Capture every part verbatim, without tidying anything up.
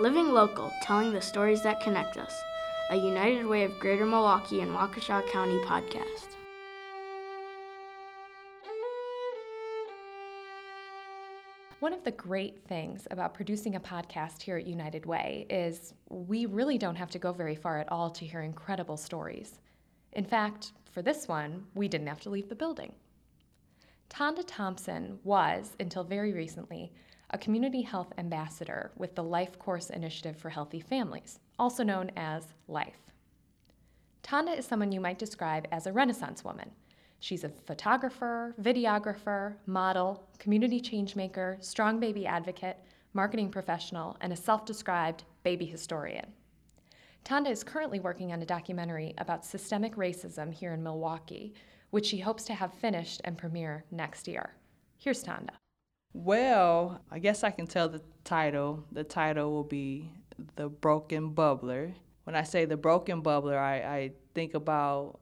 Living Local, telling the stories that connect us. A United Way of Greater Milwaukee and Waukesha County podcast. One of the great things about producing a podcast here at United Way is we really don't have to go very far at all to hear incredible stories. In fact, for this one, we didn't have to leave the building. Tonda Thompson was, until very recently, a community health ambassador with the Life Course Initiative for Healthy Families, also known as LIFE. Tonda is someone you might describe as a Renaissance woman. She's a photographer, videographer, model, community changemaker, strong baby advocate, marketing professional, and a self-described baby historian. Tonda is currently working on a documentary about systemic racism here in Milwaukee, which she hopes to have finished and premiere next year. Here's Tonda. Well, I guess I can tell the title. The title will be The Broken Bubbler. When I say The Broken Bubbler, I, I think about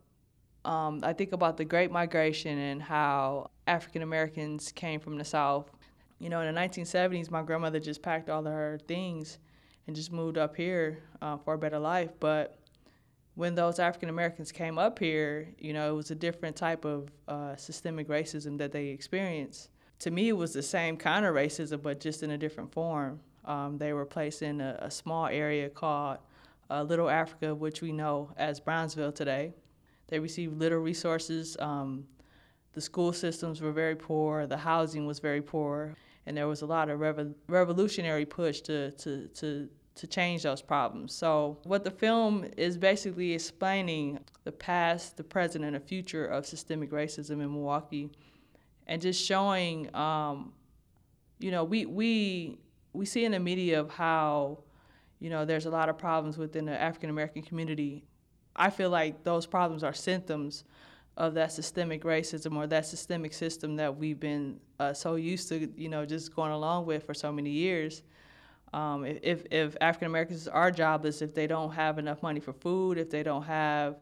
Um, I think about the Great Migration and how African Americans came from the South. You know, in the nineteen seventies, my grandmother just packed all of her things and just moved up here uh, for a better life. But when those African Americans came up here, you know, it was a different type of uh, systemic racism that they experienced. To me, it was the same kind of racism, but just in a different form. Um, they were placed in a, a small area called uh, Little Africa, which we know as Brownsville today. They received little resources. Um, the school systems were very poor. The housing was very poor. And there was a lot of rev- revolutionary push to, to, to, to change those problems. So what the film is basically explaining the past, the present, and the future of systemic racism in Milwaukee, and just showing, um, you know, we, we, we see in the media of how, you know, there's a lot of problems within the African-American community. I feel like those problems are symptoms of that systemic racism or that systemic system that we've been uh, so used to, you know, just going along with for so many years. Um, if, if African Americans are jobless, if they don't have enough money for food, if they don't have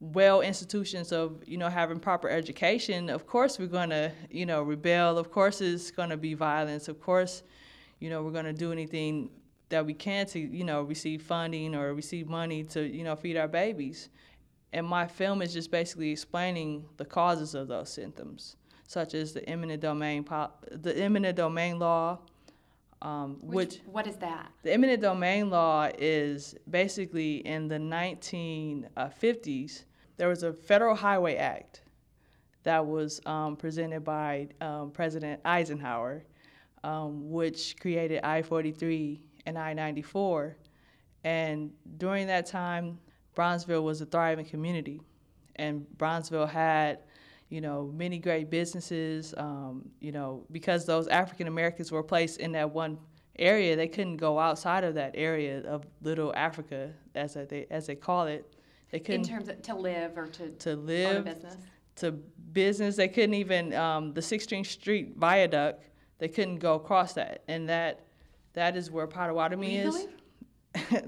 well institutions of, you know, having proper education, of course we're going to, you know, rebel. Of course it's going to be violence. Of course, you know, we're going to do anything that we can to, you know, receive funding or receive money to, you know, feed our babies. And my film is just basically explaining the causes of those symptoms, such as the eminent domain pop, the eminent domain law. Um, which, which what is that? The eminent domain law is basically in the nineteen fifties, there was a Federal Highway Act that was um, presented by um, President Eisenhower, um, which created I forty-three and I ninety-four, and during that time, Bronzeville was a thriving community, and Bronzeville had, you know, many great businesses. Um, you know, because those African Americans were placed in that one area, they couldn't go outside of that area of Little Africa, as they as they call it. They couldn't in terms of to live or to to live own a business. to business. They couldn't even um, the sixteenth Street Viaduct. They couldn't go across that, and that. That is where Potawatomi is.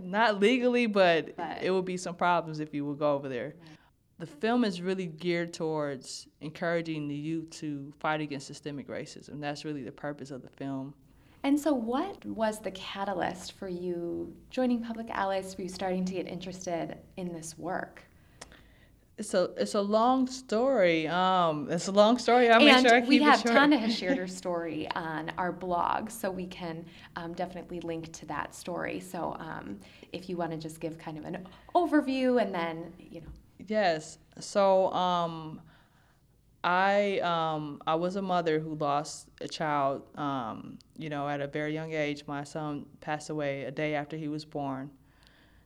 Not legally, but, but it will be some problems if you will go over there. Right. The film is really geared towards encouraging the youth to fight against systemic racism. That's really the purpose of the film. And so what was the catalyst for you joining Public Allies, for you starting to get interested in this work? It's a it's a long story. Um, it's a long story. I'll and make sure I keep it short. And we have Tonda has shared her story on our blog, so we can um, definitely link to that story. So um, if you want to just give kind of an overview, and then you know. Yes. So um, I um, I was a mother who lost a child. Um, you know, at a very young age, my son passed away a day after he was born.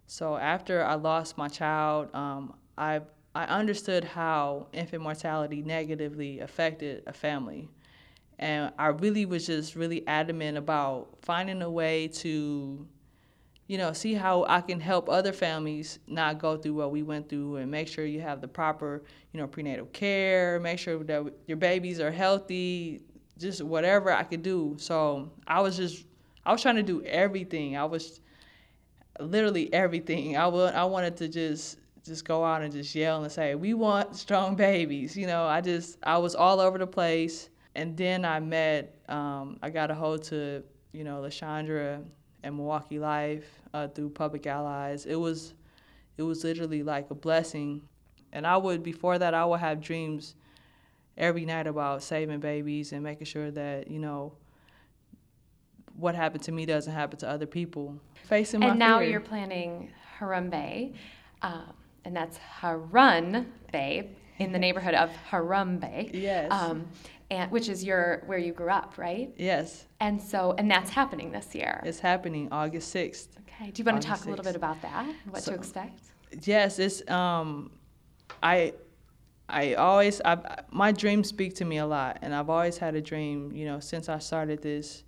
So after I lost my child, um, I've I understood how infant mortality negatively affected a family. And I really was just really adamant about finding a way to, you know, see how I can help other families not go through what we went through and make sure you have the proper, you know, prenatal care, make sure that your babies are healthy, just whatever I could do. So I was just, I was trying to do everything. I was literally everything. I, would, I wanted to just, just go out and just yell and say, we want strong babies. You know, I just, I was all over the place. And then I met, um, I got a hold to, you know, Lashondra and Milwaukee Life uh, through Public Allies. It was, it was literally like a blessing. And I would, before that, I would have dreams every night about saving babies and making sure that, you know, what happened to me doesn't happen to other people. Facing my fear. And now you're planning HaRUNbee, um, and that's HaRUNbee in the neighborhood of HaRUNbee. Yes. Um, and which is your where you grew up, right? Yes. And so, and that's happening this year. It's happening August sixth. Okay. Do you want August to talk sixth. A little bit about that? What so, to expect? Yes, it's um, I. I always, I, my dreams speak to me a lot, and I've always had a dream, you know, since I started this,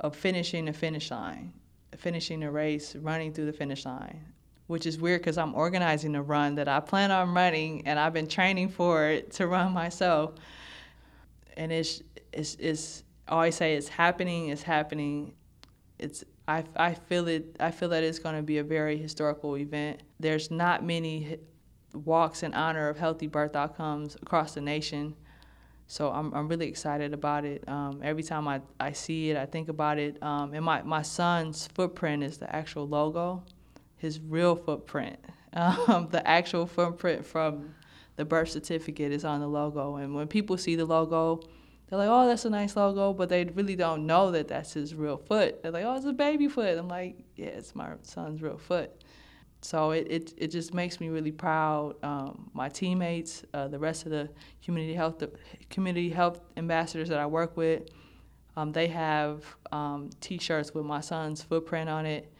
of finishing the finish line, finishing the race, running through the finish line, which is weird because I'm organizing a run that I plan on running, and I've been training for it to run myself. And it's, it's, it's I always say it's happening, it's happening. It's, I, I feel it, I feel that it's going to be a very historical event. There's not many walks in honor of healthy birth outcomes across the nation. So I'm I'm really excited about it. Um, every time I, I see it, I think about it. Um, and my, my son's footprint is the actual logo, his real footprint. Um, the actual footprint from the birth certificate is on the logo. And when people see the logo, they're like, oh, that's a nice logo, but they really don't know that that's his real foot. They're like, oh, it's a baby foot. I'm like, yeah, it's my son's real foot. So it, it, it just makes me really proud. Um, my teammates, uh, the rest of the community health the community health ambassadors that I work with, um, they have um, T-shirts with my son's footprint on it,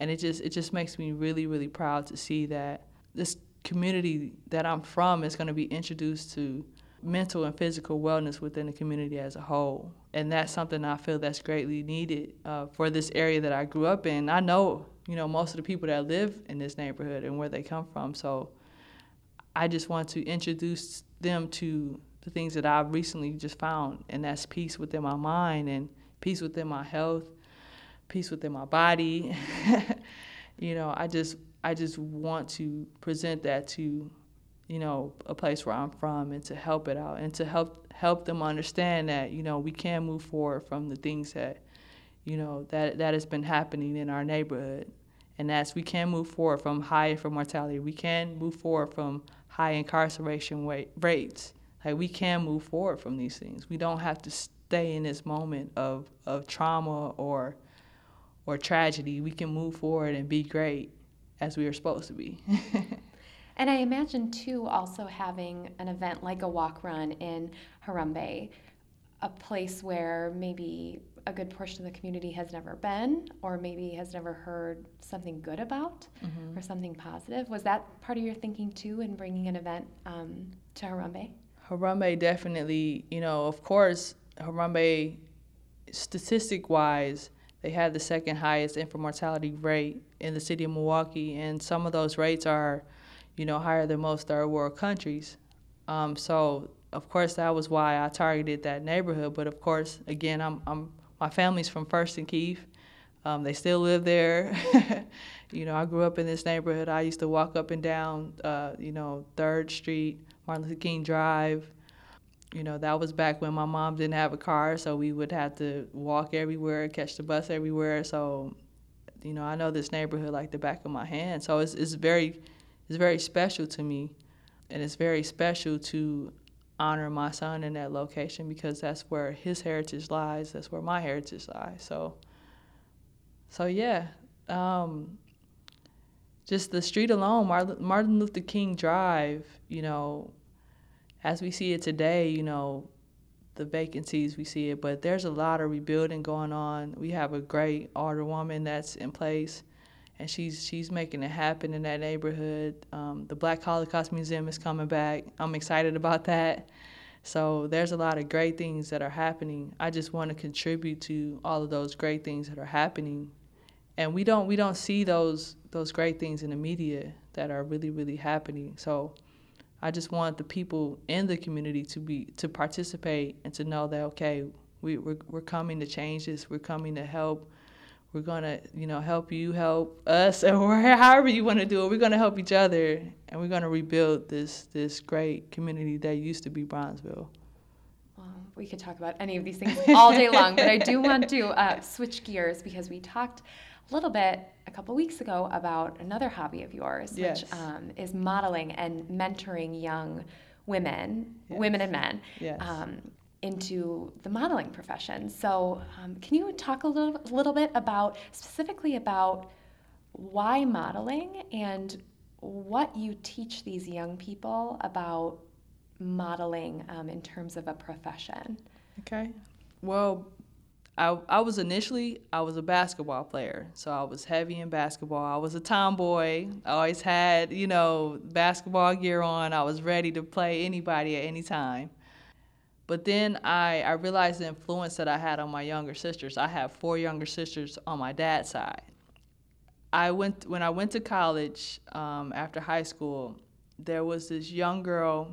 and it just it just makes me really really proud to see that this community that I'm from is going to be introduced to mental and physical wellness within the community as a whole, and that's something I feel that's greatly needed uh, for this area that I grew up in. I know. You know, most of the people that live in this neighborhood and where they come from. So I just want to introduce them to the things that I've recently just found, and that's peace within my mind and peace within my health, peace within my body. You know, I just I just want to present that to, you know, a place where I'm from and to help it out and to help help them understand that, you know, we can move forward from the things that you know, that that has been happening in our neighborhood. And that's, we can move forward from high infant mortality. We can move forward from high incarceration rate, rates. Like, we can move forward from these things. We don't have to stay in this moment of, of trauma or or tragedy. We can move forward and be great as we are supposed to be. And I imagine, too, also having an event like a walk run in HaRUNbee, a place where maybe a good portion of the community has never been, or maybe has never heard something good about, mm-hmm. or something positive. Was that part of your thinking too in bringing an event um, to HaRUNbee? HaRUNbee definitely, you know, of course, HaRUNbee, statistic-wise, they had the second highest infant mortality rate in the city of Milwaukee, and some of those rates are, you know, higher than most third world countries. Um, so, of course, that was why I targeted that neighborhood, but of course, again, I'm, I'm my family's from First and Keith. Um, they still live there. You know, I grew up in this neighborhood. I used to walk up and down, uh, you know, third Street, Martin Luther King Drive. You know, that was back when my mom didn't have a car, so we would have to walk everywhere, catch the bus everywhere. So, you know, I know this neighborhood like the back of my hand. So it's it's very it's very special to me, and it's very special to honor my son in that location because that's where his heritage lies. That's where my heritage lies. So, so yeah, um, just the street alone, Martin Luther King Drive. You know, as we see it today, you know, the vacancies we see it, but there's a lot of rebuilding going on. We have a great alderwoman that's in place, and she's she's making it happen in that neighborhood. Um, the Black Holocaust Museum is coming back. I'm excited about that. So there's a lot of great things that are happening. I just want to contribute to all of those great things that are happening, and we don't we don't see those those great things in the media that are really really happening. So I just want the people in the community to be to participate and to know that okay, we we're, we're coming to change this. We're coming to help. We're gonna, you know, help you help us, or however you want to do it. We're gonna help each other, and we're gonna rebuild this this great community that used to be Brownsville. Wow, we could talk about any of these things all day long, but I do want to uh, switch gears because we talked a little bit a couple weeks ago about another hobby of yours, yes. which um, is modeling and mentoring young women, yes. women and men, yes. um, into the modeling profession. So um, can you talk a little, little bit about, specifically about why modeling and what you teach these young people about modeling um, in terms of a profession? Okay. Well, I, I was initially, I was a basketball player, so I was heavy in basketball. I was a tomboy. I always had, you know, basketball gear on. I was ready to play anybody at any time. But then I, I realized the influence that I had on my younger sisters. I have four younger sisters on my dad's side. I went when I went to college um, after high school, there was this young girl,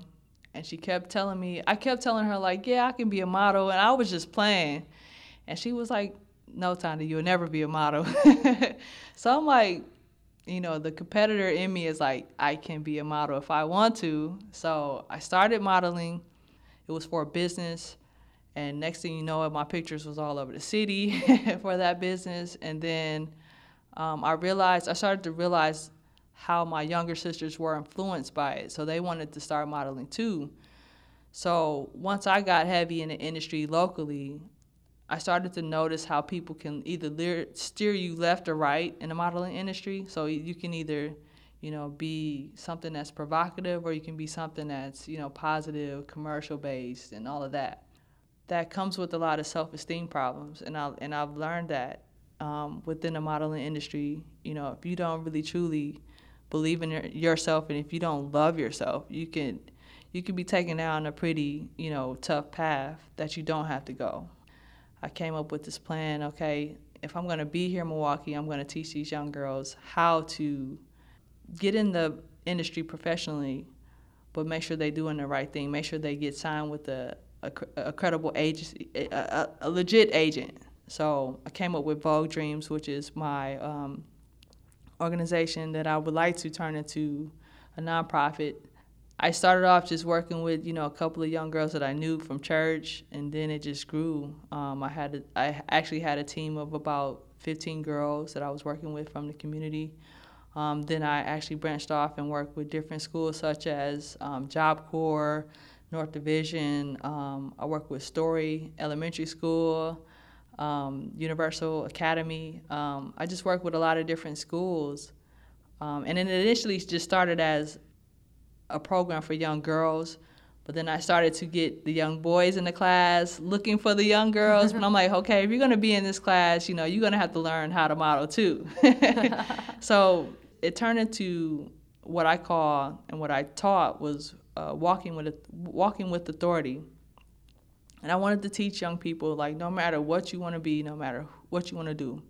and she kept telling me, I kept telling her, like, yeah, I can be a model, and I was just playing. And she was like, no, Tonda, you'll never be a model. So I'm like, you know, the competitor in me is like, I can be a model if I want to. So I started modeling. It was for a business. And next thing you know, my pictures was all over the city for that business. And then um, I realized, I started to realize how my younger sisters were influenced by it. So they wanted to start modeling too. So once I got heavy in the industry locally, I started to notice how people can either le- steer you left or right in the modeling industry. So you can either, you know, be something that's provocative, or you can be something that's, you know, positive, commercial based, and all of that. That comes with a lot of self-esteem problems, and I and I've learned that um, within the modeling industry. You know, if you don't really truly believe in your, yourself, and if you don't love yourself, you can you can be taken down a pretty, you know, tough path that you don't have to go. I came up with this plan, okay, if I'm gonna be here in Milwaukee, I'm gonna teach these young girls how to get in the industry professionally, but make sure they're doing the right thing, make sure they get signed with a, a, a credible agency, a, a, a legit agent. So I came up with Vogue Dreams, which is my um, organization that I would like to turn into a nonprofit. I started off just working with, you know, a couple of young girls that I knew from church, and then it just grew. Um, I had a, I actually had a team of about fifteen girls that I was working with from the community. Um, then I actually branched off and worked with different schools such as um, Job Corps, North Division. Um, I worked with Story Elementary School, um, Universal Academy. Um, I just worked with a lot of different schools. Um, and it initially just started as a program for young girls, but then I started to get the young boys in the class looking for the young girls. But I'm like, okay, if you're going to be in this class, you know, you're going to have to learn how to model too. So it turned into what I call, and what I taught was uh, walking with walking with authority. And I wanted to teach young people, like, no matter what you want to be, no matter what you want to do,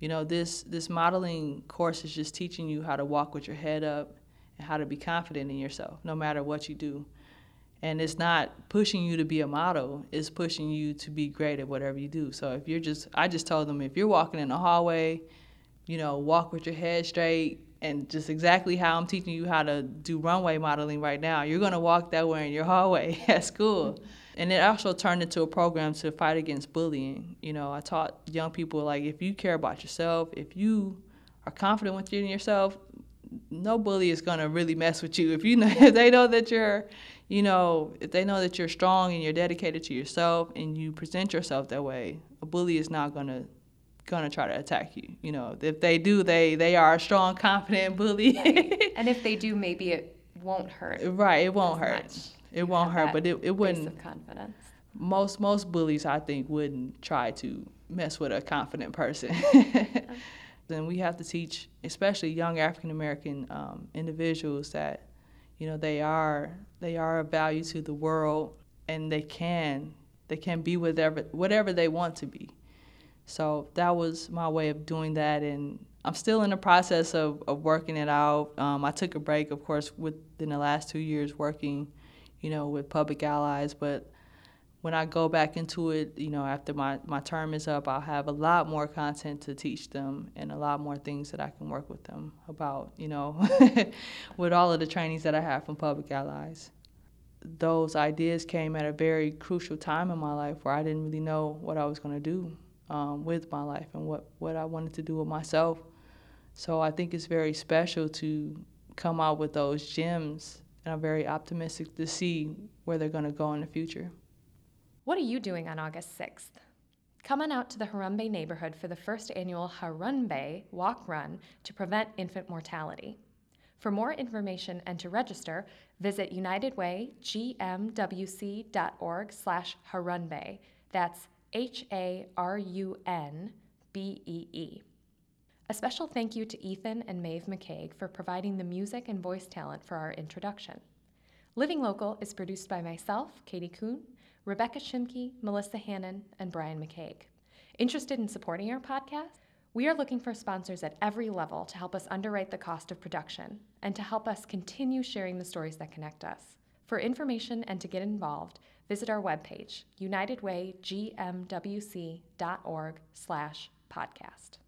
you know, this this modeling course is just teaching you how to walk with your head up, how to be confident in yourself, no matter what you do. And it's not pushing you to be a model, it's pushing you to be great at whatever you do. So if you're just, I just told them, if you're walking in the hallway, you know, walk with your head straight, and just exactly how I'm teaching you how to do runway modeling right now, you're gonna walk that way in your hallway at school. Mm-hmm. And it also turned into a program to fight against bullying. You know, I taught young people, like, if you care about yourself, if you are confident within yourself, no bully is gonna really mess with you. If you know, if they know that you're, you know, if they know that you're strong and you're dedicated to yourself and you present yourself that way, a bully is not gonna gonna try to attack you. You know, if they do, they they are a strong, confident bully. Right. And if they do, maybe it won't hurt. Right, it won't hurt. Much. It won't hurt, but it it wouldn't. Of confidence. Most most bullies, I think, wouldn't try to mess with a confident person. Then we have to teach, especially young African-American um, individuals, that, you know, they are they are of value to the world, and they can they can be whatever whatever they want to be. So that was my way of doing that, and I'm still in the process of, of working it out. Um, I took a break, of course, within the last two years working, you know, with Public Allies, but when I go back into it, you know, after my, my term is up, I'll have a lot more content to teach them and a lot more things that I can work with them about, you know, with all of the trainings that I have from Public Allies. those ideas came at a very crucial time in my life where I didn't really know what I was going to do um, with my life and what, what I wanted to do with myself. So I think it's very special to come out with those gems, and I'm very optimistic to see where they're going to go in the future. What are you doing on August sixth? Come on out to the HaRUNbee neighborhood for the first annual HaRUNbee Walk-Run to prevent infant mortality. For more information and to register, visit unitedwaygmwc.org slash HaRUNbee. That's H A R U N B E E. A special thank you to Ethan and Maeve McCaig for providing the music and voice talent for our introduction. Living Local is produced by myself, Katie Kuhn, Rebecca Schimke, Melissa Hannon, and Brian McCaig. Interested in supporting our podcast? We are looking for sponsors at every level to help us underwrite the cost of production and to help us continue sharing the stories that connect us. For information and to get involved, visit our webpage, unitedwaygmwc.org slash podcast.